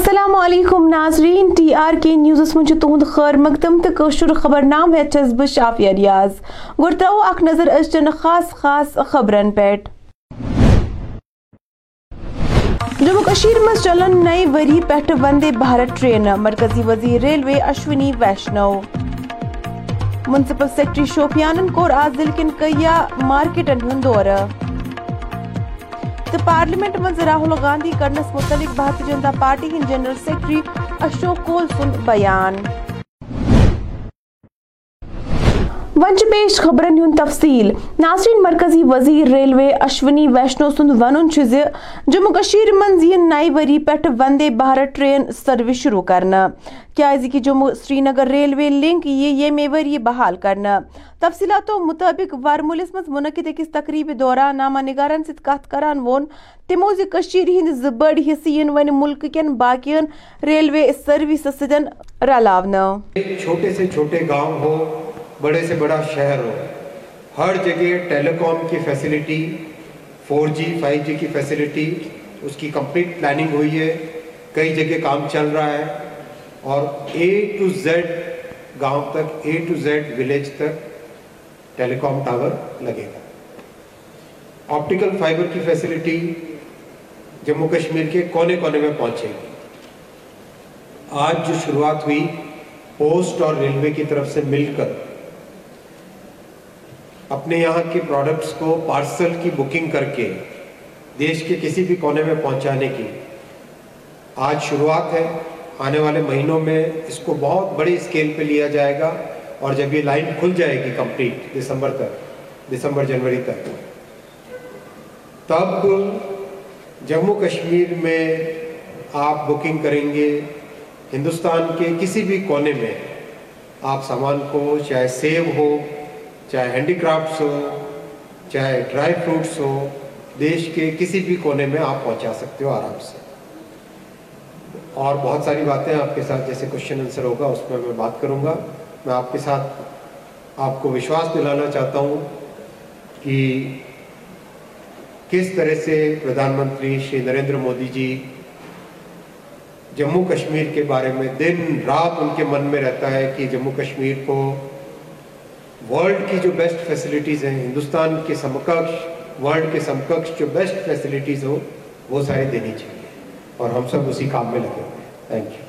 السلام علیکم ناظرین، ٹی آر کے نیوزس مجھ تہد خیر مقدم تو خبر نام ہیس بہ شافیہ ریاض گو ترو اخ نظر ازچن خاص خاص خبرن پہ۔ جموں کشمیر مز چلن نئی وری پہ وندے بھارت ٹرین، مرکزی وزیر railway Ashwini Vaishnaw. Municipal secretary شوپیانن کور آج ضلع کن کیا مارکیٹن ہند دورہ۔ پارلیمنٹ مز راہل گاندھی کرنس متعلق بھارتی جنتا پارٹی ہند جنرل سیکرٹری اشوک کولن بیان۔ ونچ پیش خبرن ہند تفصیل۔ ناظرین، مرکزی وزیر ریلوے اشونی ویشنو سند ونن چھ جموں کشمیر مز یہ نئی وری پہ وندے بھارت ٹرین سروس شروع کرنا، کیازِ کہ Jammu Srinagar railway link یہ یمے وری بحال کرنا۔ تفصیلاتو مطابق وارمولس مز منعقد أکس تقریب دوران نامہ نگارن ست کت کران وون تمو زِ کشمیر ہند زٕ بٔڑۍ حصہٕ یِن وۄنۍ مُلک کٮ۪ن باقین ریلوے سروسز سۭتۍ رلاونہٕ۔ چھوٹے سے چھوٹے گاؤں ہو، بڑے سے بڑا شہر ہو، ہر جگہ ٹیلی کام کی فیسلٹی، 4G 5G کی فیسلٹی، اس کی کمپلیٹ پلاننگ ہوئی ہے، کئی جگہ کام چل رہا ہے اور A to Z گاؤں تک، A to Z ولیج تک ٹیلی کام ٹاور لگے گا۔ آپٹیکل فائبر کی فیسلٹی جموں کشمیر کے کونے کونے میں پہنچے گی۔ آج جو شروعات ہوئی پوسٹ اور ریلوے کی طرف سے مل کر اپنے یہاں کے پروڈکٹس کو پارسل کی بکنگ کر کے دیش کے کسی بھی کونے میں پہنچانے کی آج شروعات ہے، آنے والے مہینوں میں اس کو بہت بڑے اسکیل پہ لیا جائے گا اور جب یہ لائن کھل جائے گی کمپلیٹ دسمبر جنوری تک، تب جموں کشمیر میں آپ بکنگ کریں گے، ہندوستان کے کسی بھی کونے میں آپ سامان کو، چاہے سیب ہو، چاہے ہینڈی کرافٹس ہو، چاہے ڈرائی فروٹس ہو، دیش کے کسی بھی کونے میں آپ پہنچا سکتے ہو آرام سے۔ اور بہت ساری باتیں آپ کے ساتھ، جیسے کوشچن آنسر ہوگا اس میں میں بات کروں گا۔ میں آپ کے ساتھ آپ کو وشواس دلانا چاہتا ہوں کہ کس طرح سے پردھان منتری شری نریندر مودی جی جموں کشمیر کے بارے میں دن رات ان کے من میں رہتا ہے کہ جموں کشمیر کو ورلڈ کی جو بیسٹ فیسلٹیز ہیں، ہندوستان کے سمککش، ورلڈ کے سمککش جو بیسٹ فیسلٹیز ہو وہ ساری دینی چاہیے اور ہم سب اسی کام میں لگے ہوئے ہیں۔ Thank you.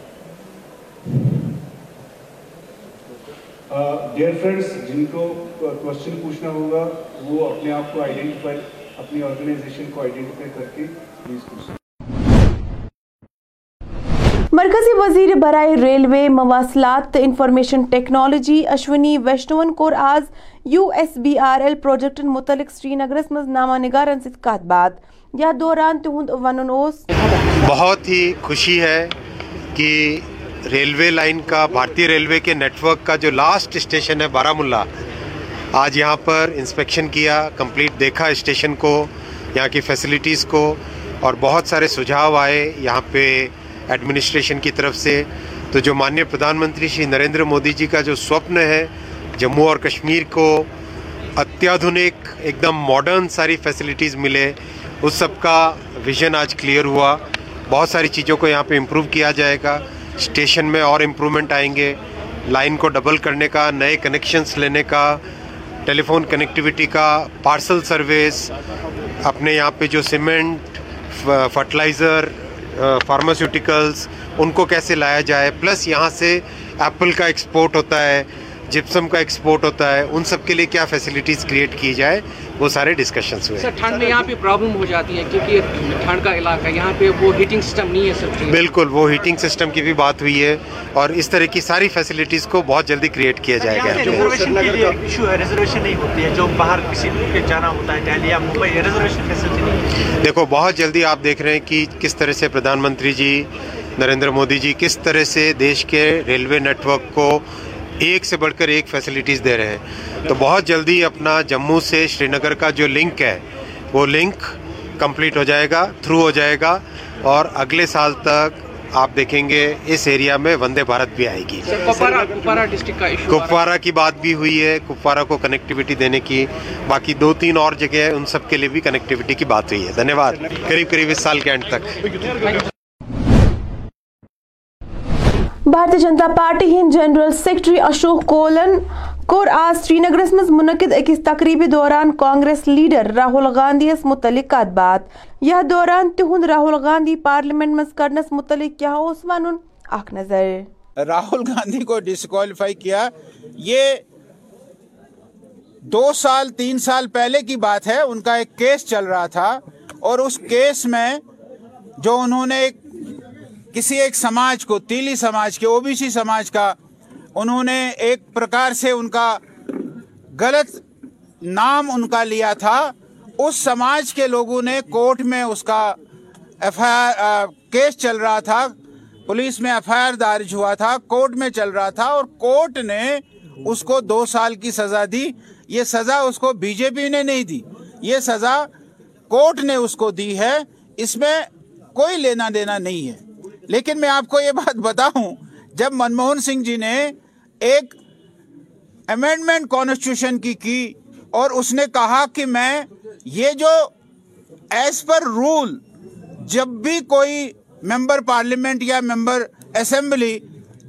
ڈیئر فرینڈس، جن کو کوشچن پوچھنا ہوگا وہ اپنے آپ کو آئیڈینٹیفائی، اپنی آرگنائزیشن کو آئیڈینٹیفائی کر کے پلیز پوچھیں۔ مرکزی وزیر برائے ریلوے، مواصلات انفارمیشن ٹیکنالوجی اشونی ویشنون کور آز USBRL پروجیکٹن متعلق سری نگرس مز نامہ نگارن ست کت بات۔ یا دوران تہند ونن اوس، بہت ہی خوشی ہے کہ ریلوے لائن کا، بھارتی ریلوے کے نیٹ ورک کا جو لاسٹ اسٹیشن ہے بارہمولہ، آج یہاں پر انسپیکشن کیا، کمپلیٹ دیکھا اسٹیشن کو، یہاں کی فیسلٹیز کو، اور بہت سارے سجھاؤ آئے یہاں پہ ایڈمنسٹریشن کی طرف سے۔ تو جو مانیہ پردھان منتری شری نریندر مودی جی کا جو سوپن ہے جموں اور کشمیر کو اتیادھنک، ایک دم ماڈرن ساری فیسلٹیز ملے، اس سب کا ویژن آج کلیئر ہوا۔ بہت ساری چیزوں کو یہاں پہ امپروو کیا جائے گا، اسٹیشن میں اور امپروومنٹ آئیں گے، لائن کو ڈبل کرنے کا، نئے کنیکشنز لینے کا، ٹیلی فون کنیکٹیویٹی کا، پارسل سروس، اپنے یہاں پہ جو سیمنٹ، فرٹیلائزر، فارماسیوٹیکلز، ان کو کیسے لایا جائے، پلس یہاں سے ایپل کا ایکسپورٹ ہوتا ہے، جپسم کا ایکسپورٹ ہوتا ہے، ان سب کے لیے کیا فیسلٹیز کریٹ کی جائے، وہ سارے ڈسکشنز ہوئے۔ سر، ٹھنڈ میں یہاں پہ پرابلم ہو جاتی ہے کیونکہ ٹھنڈ کا علاقہ ہے، یہاں پہ وہ ہیٹنگ سسٹم نہیں ہے سر۔ بالکل، وہ ہیٹنگ سسٹم کی بھی بات ہوئی ہے اور اس طرح کی ساری فیسلٹیز کو بہت جلدی کریٹ کیا جائے گا۔ ریزرویشن کے لیے ایشو ہے، ریزرویشن نہیں ہوتی ہے، جو باہر کسی ملک کے جانا ہوتا ہے، دہلی یا ممبئی، ریزرویشن فیسلٹی نہیں۔ دیکھو، بہت جلدی آپ دیکھ رہے ہیں کہ کس طرح سے پردھان منتری جی نریندر مودی جی کس طرح سے دیش کے ریلوے نیٹ ورک کو ایک سے بڑھ کر ایک فیسلٹیز دے رہے ہیں۔ تو بہت جلدی اپنا جموں سے شری نگر کا جو لنک ہے وہ لنک کمپلیٹ ہو جائے گا، تھرو ہو جائے گا، اور اگلے سال تک آپ دیکھیں گے اس ایریا میں وندے بھارت بھی آئے گی۔ کپوارہ کی بات بھی ہوئی ہے، کپوارہ کو کنیکٹیویٹی دینے کی، باقی 2-3 اور جگہ ہیں ان سب کے لیے بھی کنیکٹیویٹی کی بات ہوئی ہے۔ دھنیہ واد، قریب قریب اس سال کے اینڈ تک۔ भारतीय जनता पार्टी हिंद जनरल सेक्रेटरी अशोक कोलन कोर आज श्रीनगरस मज मुनद अकिस तकरीबी दौरान कांग्रेस लीडर राहुल गांधी यस मुतलिक कत बात यह दौरान तिहुंद राहुल गांधी पार्लियामेंट मज करनस मुतलिक क्या उस वनुन आख नजर राहुल गांधी को डिस्क्वालीफाई किया। ये 2 साल 3 साल पहले की बात है, उनका एक केस चल रहा था और उस केस में जो उन्होंने किसी एक समाज को, तीली समाज के, ओबीसी समाज का, उन्होंने एक प्रकार से उनका गलत नाम उनका लिया था। उस समाज के लोगों ने कोर्ट में उसका एफआईआर केस चल रहा था, पुलिस में एफआईआर दर्ज हुआ था, कोर्ट में चल रहा था और कोर्ट ने उसको 2 साल की सजा दी। ये सजा उसको बीजेपी ने नहीं दी, ये सजा कोर्ट ने उसको दी है, इसमें कोई लेना देना नहीं है। लेकिन मैं आपको ये बात बताऊं, जब मनमोहन सिंह जी ने एक अमेंडमेंट कॉन्स्टिट्यूशन की और उसने कहा कि मैं ये जो एज पर रूल जब भी कोई मेंबर पार्लियामेंट या मेंबर असेंबली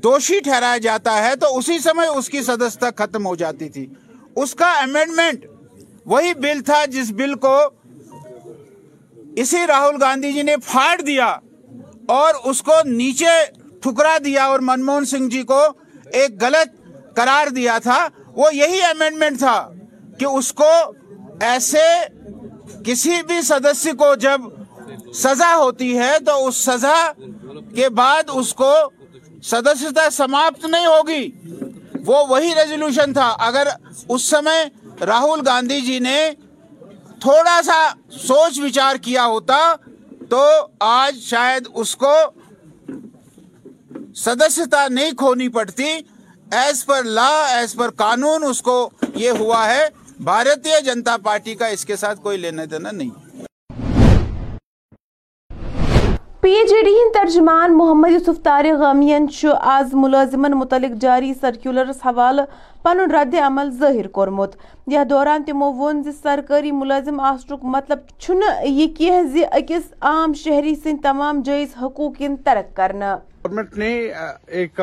दोषी ठहराया जाता है तो उसी समय उसकी सदस्यता खत्म हो जाती थी। उसका अमेंडमेंट वही बिल था जिस बिल को इसी राहुल गांधी जी ने फाड़ दिया और उसको नीचे ठुकरा दिया और मनमोहन सिंह जी को एक गलत करार दिया था। वो यही अमेंडमेंट था कि उसको ऐसे किसी भी सदस्य को जब सजा होती है तो उस सजा के बाद उसको सदस्यता समाप्त नहीं होगी। वो वही रेजोल्यूशन था। अगर उस समय राहुल गांधी जी ने थोड़ा सा सोच विचार किया होता तो आज शायद उसको सदस्यता नहीं खोनी पड़ती। As per law, as per कानून उसको ये हुआ है। भारतीय जनता पार्टी का इसके साथ कोई लेना देना नहीं। पीएचडी तर्जमान मोहम्मद यूसुफ तारिक गामियन आज मुलाजिमन मुतलिक जारी सर्क्यूलरस हवाले पन रद्द अमल जाहिर कोर्मुत। यह दौरान तमो वोन सरकारी मुलाजिम आसनुक मतलब यह कह अकिस आम शहरी सिंद तमाम जायज हकूक तरक करना। गवर्नमेंट ने एक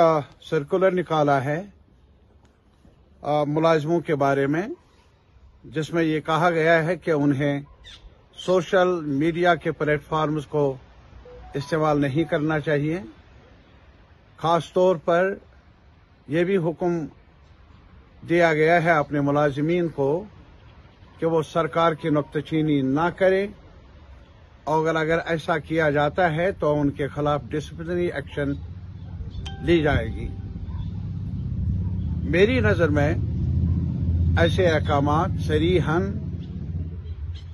सर्कुलर निकाला है मुलाजिमों के बारे में जिसमें यह कहा गया है कि उन्हें सोशल मीडिया के प्लेटफॉर्म्स को इस्तेमाल नहीं करना चाहिए। खास तौर पर यह भी हुक्म दिया गया है अपने मुलाजिमीन को कि वो सरकार की नुक्तचीनी ना करें और अगर ऐसा किया जाता है तो उनके खिलाफ डिसिप्लिनरी एक्शन ली जाएगी। मेरी नज़र में ऐसे अहकाम सरीहन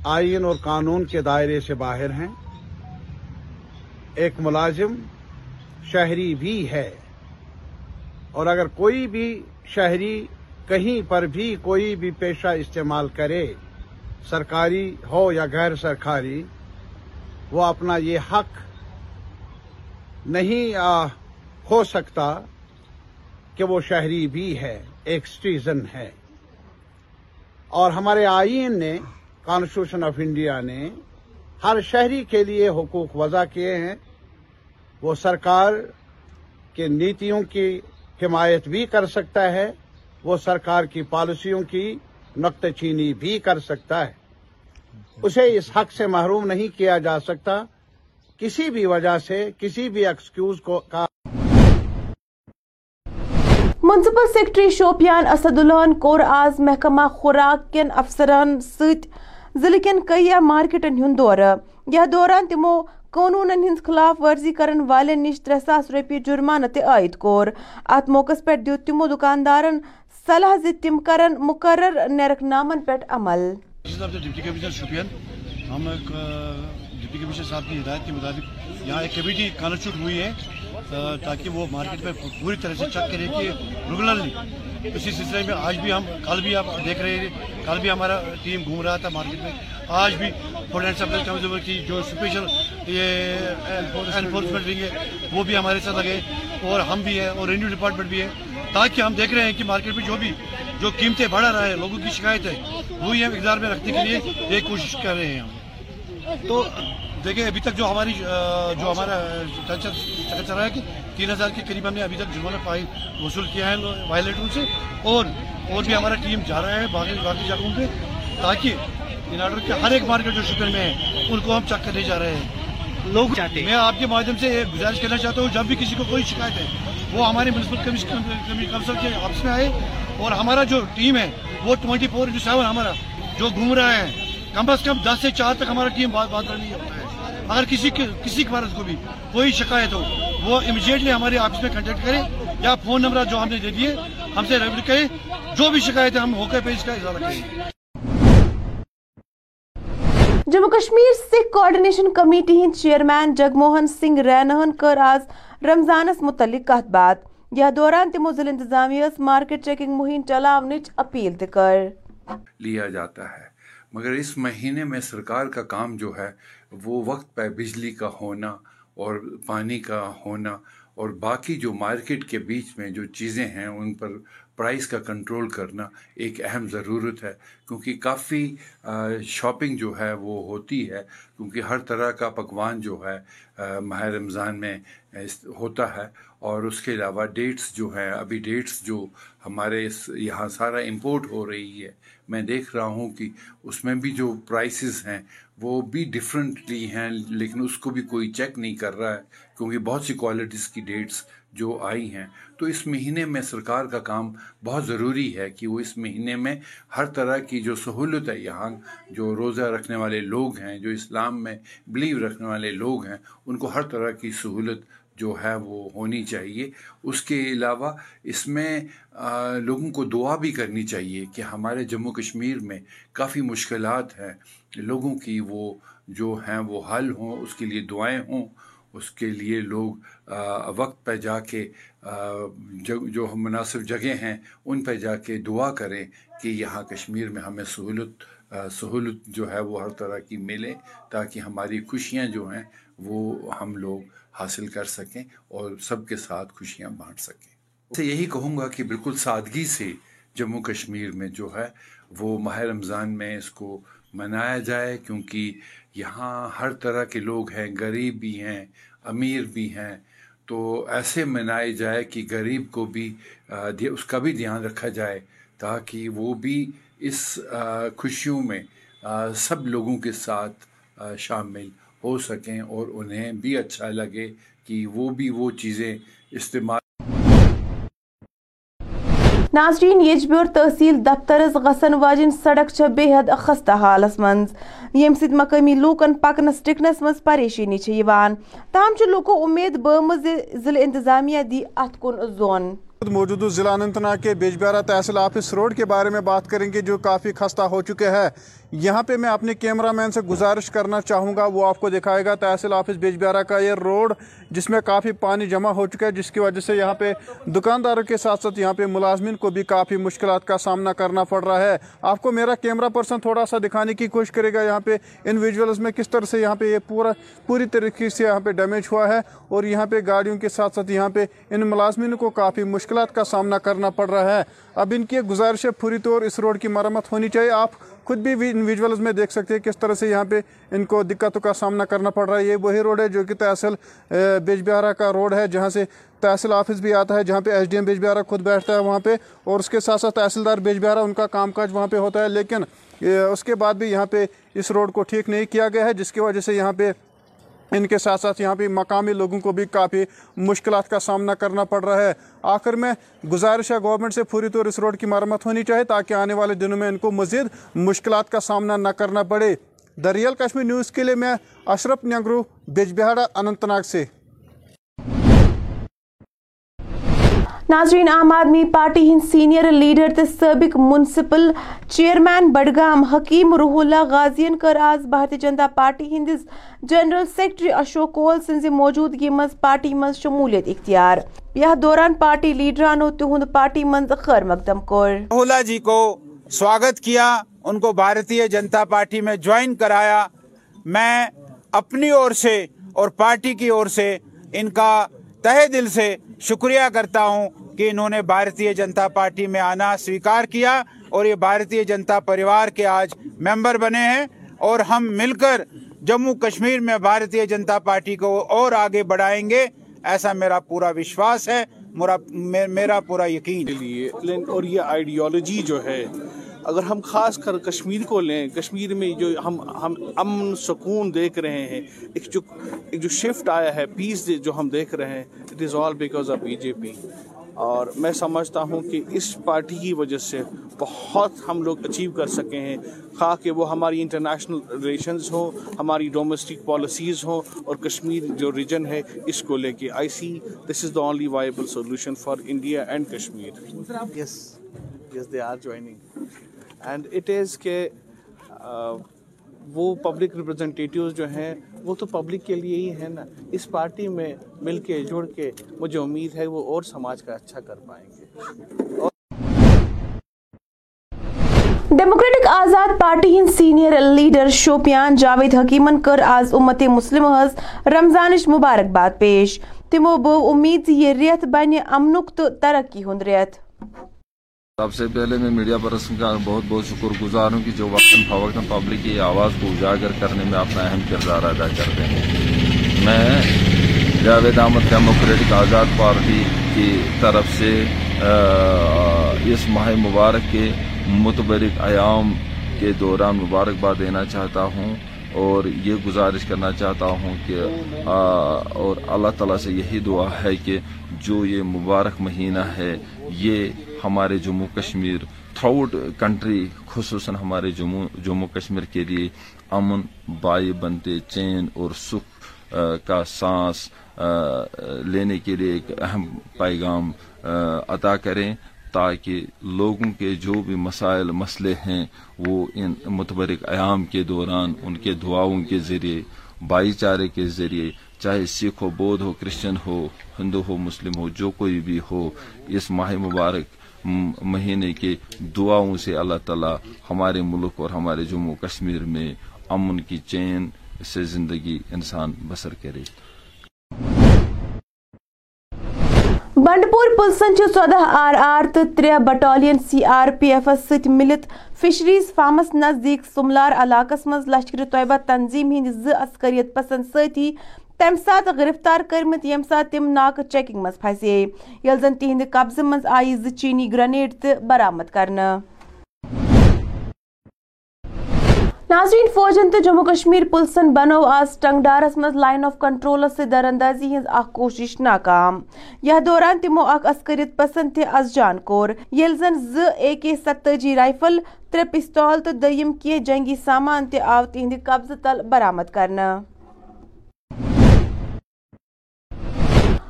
आईन और कानून के दायरे से बाहर हैं। एक मुलाजिम शहरी भी है और अगर कोई भी शहरी कहीं पर भी कोई भी पेशा इस्तेमाल करे, सरकारी हो या गैर सरकारी, वो अपना ये हक नहीं हो सकता कि वो शहरी भी है, एक सिटीजन है। और हमारे आईन ने, कॉन्स्टिट्यूशन ऑफ इंडिया ने हर शहरी के लिए हुकूक वज़ा किए हैं। वो सरकार के नीतियों की हिमायत भी कर सकता है, वो सरकार की पॉलिसियों की नुक्ताचीनी भी कर सकता है। उसे इस हक से महरूम नहीं किया जा सकता किसी भी वजह से, किसी भी एक्सक्यूज को का। म्युनिसिपल सेक्रेटरी शोपियान असद अल्लाह कूर आज महकमा खुराक केन अफसरान सहित जिले कें कई मार्केटन हूं दौरा। यह दौरान तमो कानून हिंद खिलाफ वर्जी करन वाले निश 3,000 रुपये जुर्माना आयद कोर। अत मौकस पे दियो तमो दुकानदारन सलाह ज तम करन मुकर्रर नेरकनामन पे अमल। डिप्टी कमिश्नर शोपियान, हम डिप्टी कमिश्नर साहब की हिदायत के मुताबिक यहाँ एक कमेटी कॉन्स्टिट्यूट हुई है ताकि वो मार्केट में पूरी तरह से चेक करें कि रेगुलरली। इसी सिलसिले में आज भी हम, कल भी आप देख रहे हैं, कल भी हमारा टीम घूम रहा था मार्केट में, आज भी फूड एंड सप्लाई कंज्यूमर की जो स्पेशल ये एनफोर्समेंट विंग है वो भी हमारे साथ लगे और हम भी हैं और रेवेन्यू डिपार्टमेंट भी है, ताकि हम देख रहे हैं कि मार्केट में जो कीमतें बढ़ा रहा है, लोगों की शिकायत है, वही हम इकदार में रखने के लिए ये कोशिश कर रहे हैं। हम تو دیکھیں ابھی تک جو ہمارا چل رہا ہے کہ 3000 کے قریب ہم نے ابھی تک جرمانہ فائن وصول کیا ہے وائلیٹروں سے، اور بھی ہمارا ٹیم جا رہا ہے باقی جگہوں پہ، تاکہ ان آرڈر کے ہر ایک مارکیٹ جو شکر میں ہے ان کو ہم چیک کرنے جا رہے ہیں. لوگ چاہتے ہیں، میں آپ کے مادھیم سے گزارش کرنا چاہتا ہوں، جب بھی کسی کو کوئی شکایت ہے وہ ہمارے میونسپل کونسل کے آفس میں آئے، اور ہمارا جو ٹیم ہے وہ 24/7 ہمارا جو گھوم رہا ہے، کم از کم 10 سے 4 تک ہمارا ٹیم بات کرنی ہوتا ہے. اگر کسی کے بارے کو بھی کوئی شکایت ہو وہ امیڈیٹلی ہمارے آفس میں کانٹیکٹ کریں، یا فون نمبر جو ہم نے دے دیے ہم سے رابطہ کریں. جو بھی شکایت ہے ہم ہوکے پیج کا اظہار کریں. جموں کشمیر سکھ کوارڈینیشن کمیٹی ہند چیئرمین جگموہن سنگھ رینہن کر آز رمضانس متعلق کت بات، یہ دوران تمو ضلع انتظامیہ مارکیٹ چیکنگ مہم چلاونچ اپیل تہ کر لیا جاتا ہے. مگر اس مہینے میں سرکار کا کام جو ہے وہ وقت پہ بجلی کا ہونا اور پانی کا ہونا اور باقی جو مارکیٹ کے بیچ میں جو چیزیں ہیں ان پر پرائز کا کنٹرول کرنا ایک اہم ضرورت ہے، کیونکہ کافی شاپنگ جو ہے وہ ہوتی ہے، کیونکہ ہر طرح کا پکوان جو ہے ماہ رمضان میں ہوتا ہے. اور اس کے علاوہ ڈیٹس جو ہیں، ابھی ڈیٹس جو ہمارے یہاں سارا امپورٹ ہو رہی ہے، میں دیکھ رہا ہوں کہ اس میں بھی جو پرائسز ہیں وہ بھی ڈیفرنٹلی ہیں، لیکن اس کو بھی کوئی چیک نہیں کر رہا ہے، کیونکہ بہت سی کوالٹیز کی ڈیٹس جو آئی ہیں. تو اس مہینے میں سرکار کا کام بہت ضروری ہے کہ وہ اس مہینے میں ہر طرح کی جو سہولت ہے، یہاں جو روزہ رکھنے والے لوگ ہیں، جو اسلام میں بلیو رکھنے والے لوگ ہیں، ان کو ہر طرح کی سہولت جو ہے وہ ہونی چاہیے. اس کے علاوہ اس میں لوگوں کو دعا بھی کرنی چاہیے کہ ہمارے جموں کشمیر میں کافی مشکلات ہیں لوگوں کی، وہ جو ہیں وہ حل ہوں، اس کے لیے دعائیں ہوں. اس کے لیے لوگ وقت پہ جا کے جو مناسب جگہیں ہیں ان پہ جا کے دعا کریں کہ یہاں کشمیر میں ہمیں سہولت جو ہے وہ ہر طرح کی ملے، تاکہ ہماری خوشیاں جو ہیں وہ ہم لوگ حاصل کر سکیں اور سب کے ساتھ خوشیاں بانٹ سکیں. اسے یہی کہوں گا کہ بالکل سادگی سے جموں کشمیر میں جو ہے وہ ماہ رمضان میں اس کو منایا جائے، کیونکہ یہاں ہر طرح کے لوگ ہیں، غریب بھی ہیں امیر بھی ہیں. تو ایسے منائے جائے کہ غریب کو بھی اس کا بھی دھیان رکھا جائے، تاکہ وہ بھی اس خوشیوں میں سب لوگوں کے ساتھ شامل ہو سکیں اور انہیں بھی اچھا لگے کہ وہ بھی وہ چیزیں استعمال. ناظرین، یجبیور تحصیل دفترس گھسن واجن سڑک چھ بے حد خستہ حالس مز، یم سید مقامی لوکن پکنس ٹکنس مز پریشانی چھ یوان. تاہم چھ لوکو امید بمز ضلع انتظامیہ دی ات کن زون. موجودہ ضلع اننت ناگ کے بیجبیارہ تحصیل آفس روڈ کے بارے میں بات کریں گے جو کافی خستہ ہو چکے ہے. یہاں پہ میں اپنے کیمرہ مین سے گزارش کرنا چاہوں گا، وہ آپ کو دکھائے گا تحصیل آفس بیجبیارہ کا یہ روڈ جس میں کافی پانی جمع ہو چکا ہے، جس کی وجہ سے یہاں پہ دکانداروں کے ساتھ ساتھ یہاں پہ ملازمین کو بھی کافی مشکلات کا سامنا کرنا پڑ رہا ہے. آپ کو میرا کیمرہ پرسن تھوڑا سا دکھانے کی کوشش کرے گا یہاں پہ ان ویژولز میں کس طرح سے یہاں پہ یہ پوری طریقے سے یہاں پہ ڈیمیج ہوا ہے، اور یہاں پہ گاڑیوں کے ساتھ ساتھ یہاں پہ ان ملازمین کو کافی مشکلات کا سامنا کرنا پڑ رہا ہے. اب ان کی گزارش ہے پوری طور اس روڈ کی مرمت ہونی چاہیے. آپ خود بھی ان ویژولز میں دیکھ سکتے ہیں کس طرح سے یہاں پہ ان کو دقتوں کا سامنا کرنا پڑ رہا ہے. یہ وہی روڈ ہے جو کہ تحصیل بیجبیارہ کا روڈ ہے، جہاں سے تحصیل آفس بھی آتا ہے، جہاں پہ ایس ڈی ایم بیجبیارہ خود بیٹھتا ہے وہاں پہ، اور اس کے ساتھ ساتھ تحصیلدار بیجبیارہ ان کا کام کاج وہاں پہ ہوتا ہے. لیکن اس کے بعد بھی یہاں پہ اس روڈ کو ٹھیک نہیں کیا گیا ہے، جس کی وجہ سے یہاں پہ ان کے ساتھ ساتھ یہاں پہ مقامی لوگوں کو بھی کافی مشکلات کا سامنا کرنا پڑ رہا ہے. آخر میں گزارش ہے گورنمنٹ سے پوری طور اس روڈ کی مرمت ہونی چاہیے، تاکہ آنے والے دنوں میں ان کو مزید مشکلات کا سامنا نہ کرنا پڑے. دا ریئل کشمیر نیوز کے لیے میں اشرف نیانگرو، بیجبہاڑہ، اننت ناگ سے. ناظرین، عام آدمی پارٹی ہند سینئر لیڈر تے سابق منسپل چیئرمین بڈگام حکیم روہلا غازی کر آز بھارتی جنتا پارٹی ہندس جنرل سیکرٹری اشوک کول سنز موجودگی مز پارٹی مز شمولیت اختیار. یہ دوران پارٹی لیڈرانو تہند پارٹی مز خیر مقدم کور. روہلا جی کو سواگت کیا، ان کو بھارتی جنتا پارٹی میں جوائن کرایا. میں اپنی اور سے اور پارٹی کی اور سے ان کا تہہ دل سے شکریہ کرتا ہوں کہ انہوں نے بھارتی جنتا پارٹی میں آنا سویکار کیا، اور یہ بھارتی جنتا پریوار کے آج ممبر بنے ہیں. اور ہم مل کر جموں کشمیر میں بھارتیہ جنتا پارٹی کو اور آگے بڑھائیں گے, ایسا میرا پورا وشواس ہے, میرا پورا یقین ہے. اور یہ آئیڈیالوجی جو ہے, اگر ہم خاص کر کشمیر کو لیں, کشمیر میں جو ہم امن سکون دیکھ رہے ہیں, ایک جو شفٹ آیا ہے, پیس جو ہم دیکھ رہے ہیں, it is all because of B J P. اور میں سمجھتا ہوں کہ اس پارٹی کی وجہ سے بہت ہم لوگ اچیو کر سکے ہیں, خواہ کہ وہ ہماری انٹرنیشنل ریلیشنز ہوں, ہماری ڈومیسٹک پالیسیز ہوں, اور کشمیر جو ریجن ہے اس کو لے کے. I see this is the only viable solution for India and Kashmir. Yes yes they are joining and it is کہ وہ پبلک ریپرزنٹیٹیوز جو ہیں وہ تو پبلک کے لیے ہی ہیں نا. اس پارٹی میں مل کے جڑ کے مجھے امید ہے وہ اور سماج کا اچھا کر پائیں گے. ڈیموکریٹک آزاد پارٹی ہند سینئر لیڈر شوپیان جاوید حکیمن کر آز امت مسلم ہز رمضانچ مبارکباد پیش. تمو بو امید یہ ریت بنہ امنک تو ترقی ہند ریت. سب سے پہلے میں میڈیا پرسن کا بہت بہت شکر گزار ہوں کہ جو وقتاً فوقتاً پبلک کی آواز کو اجاگر کرنے میں اپنا اہم کردار ادا کرتے ہیں. میں جاوید احمد ڈیموکریٹک آزاد پارٹی کی طرف سے اس ماہ مبارک کے متبرک ایام کے دوران مبارکباد دینا چاہتا ہوں اور یہ گزارش کرنا چاہتا ہوں کہ اور اللہ تعالیٰ سے یہی دعا ہے کہ جو یہ مبارک مہینہ ہے یہ ہمارے Jammu Kashmir throughout country خصوصاً ہمارے جموں کشمیر کے لیے امن, بائی بنتے چین اور سکھ کا سانس لینے کے لیے ایک اہم پیغام عطا کریں تاکہ لوگوں کے جو بھی مسائل مسئلے ہیں وہ ان متبرک ایام کے دوران ان کے دعاؤں کے ذریعے, بھائی چارے کے ذریعے, چاہے سکھ ہو, بودھ ہو, کرسچن ہو, ہندو ہو, مسلم ہو, جو کوئی بھی ہو, اس ماہ مبارک مہینے کے دعاؤں سے اللہ تعالیٰ ہمارے ملک اور ہمارے جموں کشمیر میں امن کی چین سے زندگی انسان بسر کرے. بنڈ پور پلسن 14 RR تو 3 بٹالین CRPF ست ملت فشریز فارمس نزدیک سملار علاقس مز لشکر طیبہ تنظیم ہند 2 عسکریت پسند ساتھی تم سات گرفتار کرمت یم سات تم ناک چیکنگ مز پھسے یل زن تہند قبضہ مز آئی 2 چینی گرنیڈ تہ برآمد کرنا. ناظرین فوجن تو جموں کشمیر پلسن بنو آز ٹنگڈارس مز لائن آف کنٹرولس سے دراندازی ہز اخ کوشش ناکام. یہ دوران تمو اخ عسکریت پسند تہ از جان کور یل زن 2 AK-47 رائفل 3 پستول تو دیم کی جنگی سامان تہ آو تہند قبضہ تل برآمد کرنا.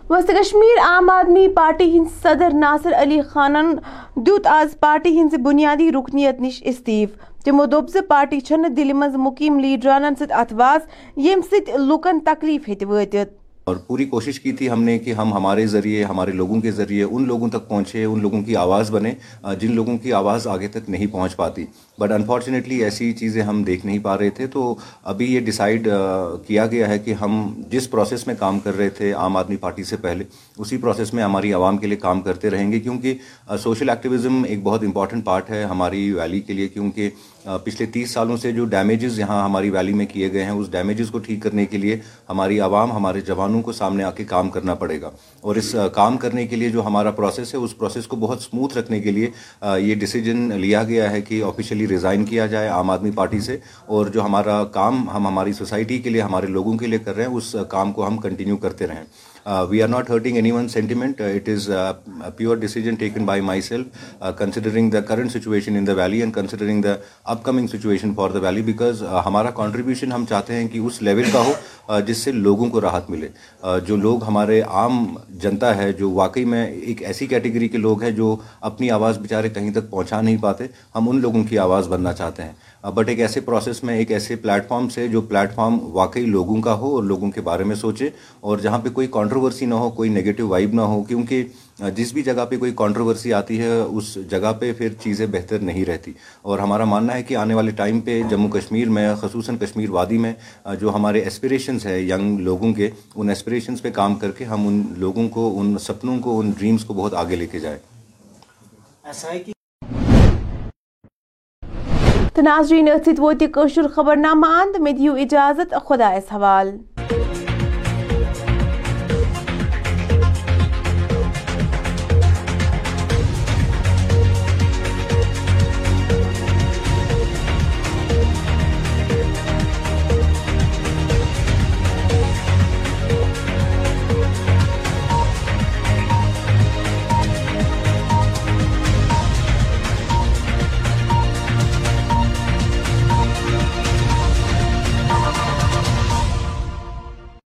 وسط کشمیر عام آدمی پارٹی ہند صدر ناصر علی خانن دیت آز پارٹی ہند بنیادی رکنیت نش استیف. تمو دوپ ز پارٹی چھن دل مز مقیم لیڈرانن ست اتواز یم ست لوکن تکلیف ہت وتت. اور پوری کوشش کی تھی ہم نے کہ ہم ہمارے ذریعے, ہمارے لوگوں کے ذریعے ان لوگوں تک پہنچے, ان لوگوں کی آواز بنے جن لوگوں کی آواز آگے تک نہیں پہنچ پاتی. بٹ انفارچونیٹلی ایسی چیزیں ہم دیکھ نہیں پا رہے تھے. تو ابھی یہ ڈیسائیڈ کیا گیا ہے کہ ہم جس پروسیس میں کام کر رہے تھے عام آدمی پارٹی سے پہلے, اسی پروسیس میں ہماری عوام کے لیے کام کرتے رہیں گے, کیونکہ سوشل ایکٹیویزم ایک بہت امپورٹنٹ پارٹ ہے ہماری ویلی کے لیے. کیونکہ پچھلے 30 سالوں سے جو ڈیمیجز یہاں ہماری ویلی میں کیے گئے ہیں, اس ڈیمیجز کو ٹھیک کرنے کے لیے ہماری عوام, ہمارے جوانوں کو سامنے آ کے کام کرنا پڑے گا. اور اس کام کرنے کے لیے جو ہمارا پروسیس ہے, اس پروسیس کو بہت سموتھ رکھنے کے لیے یہ ڈیسیجن لیا گیا ہے کہ آفیشیلی ریزائن کیا جائے عام آدمی پارٹی سے, اور جو ہمارا کام ہم ہماری سوسائٹی کے لیے, ہمارے لوگوں کے لیے کر رہے ہیں, اس کام کو ہم کنٹینیو کرتے رہیں. We are not hurting anyone's sentiment. It is a pure decision taken by myself, considering the current situation in the valley and considering the upcoming situation for the valley, because ہمارا contribution ہم چاہتے ہیں کہ اس level کا ہو جس سے لوگوں کو راحت ملے. جو لوگ ہمارے عام جنتا ہے, جو واقعی میں ایک ایسی کیٹیگری کے لوگ ہیں جو اپنی آواز بیچارے کہیں تک پہنچا نہیں پاتے, ہم ان لوگوں کی آواز بننا چاہتے ہیں. بٹ ایک ایسے پروسیس میں, ایک ایسے پلیٹ فارم سے جو پلیٹ فارم واقعی لوگوں کا ہو اور لوگوں کے بارے میں سوچے, اور جہاں پہ کوئی کنٹروورسی نہ ہو, کوئی نیگیٹو وائب نہ ہو. کیونکہ جس بھی جگہ پہ کوئی کنٹروورسی آتی ہے, اس جگہ پہ پھر چیزیں بہتر نہیں رہتی. اور ہمارا ماننا ہے کہ آنے والے ٹائم پہ جموں کشمیر میں, خصوصاً کشمیر وادی میں, جو ہمارے ایسپریشنز ہیں ینگ لوگوں کے, ان ایسپریشنز پہ کام کر کے ہم ان لوگوں کو, ان سپنوں کو, ان ڈریمز کو بہت آگے لے کے جائیں. ایسا ہے کہ تو ناظرین خبرنامہ اند میں دیو اجازت، خدا حوال.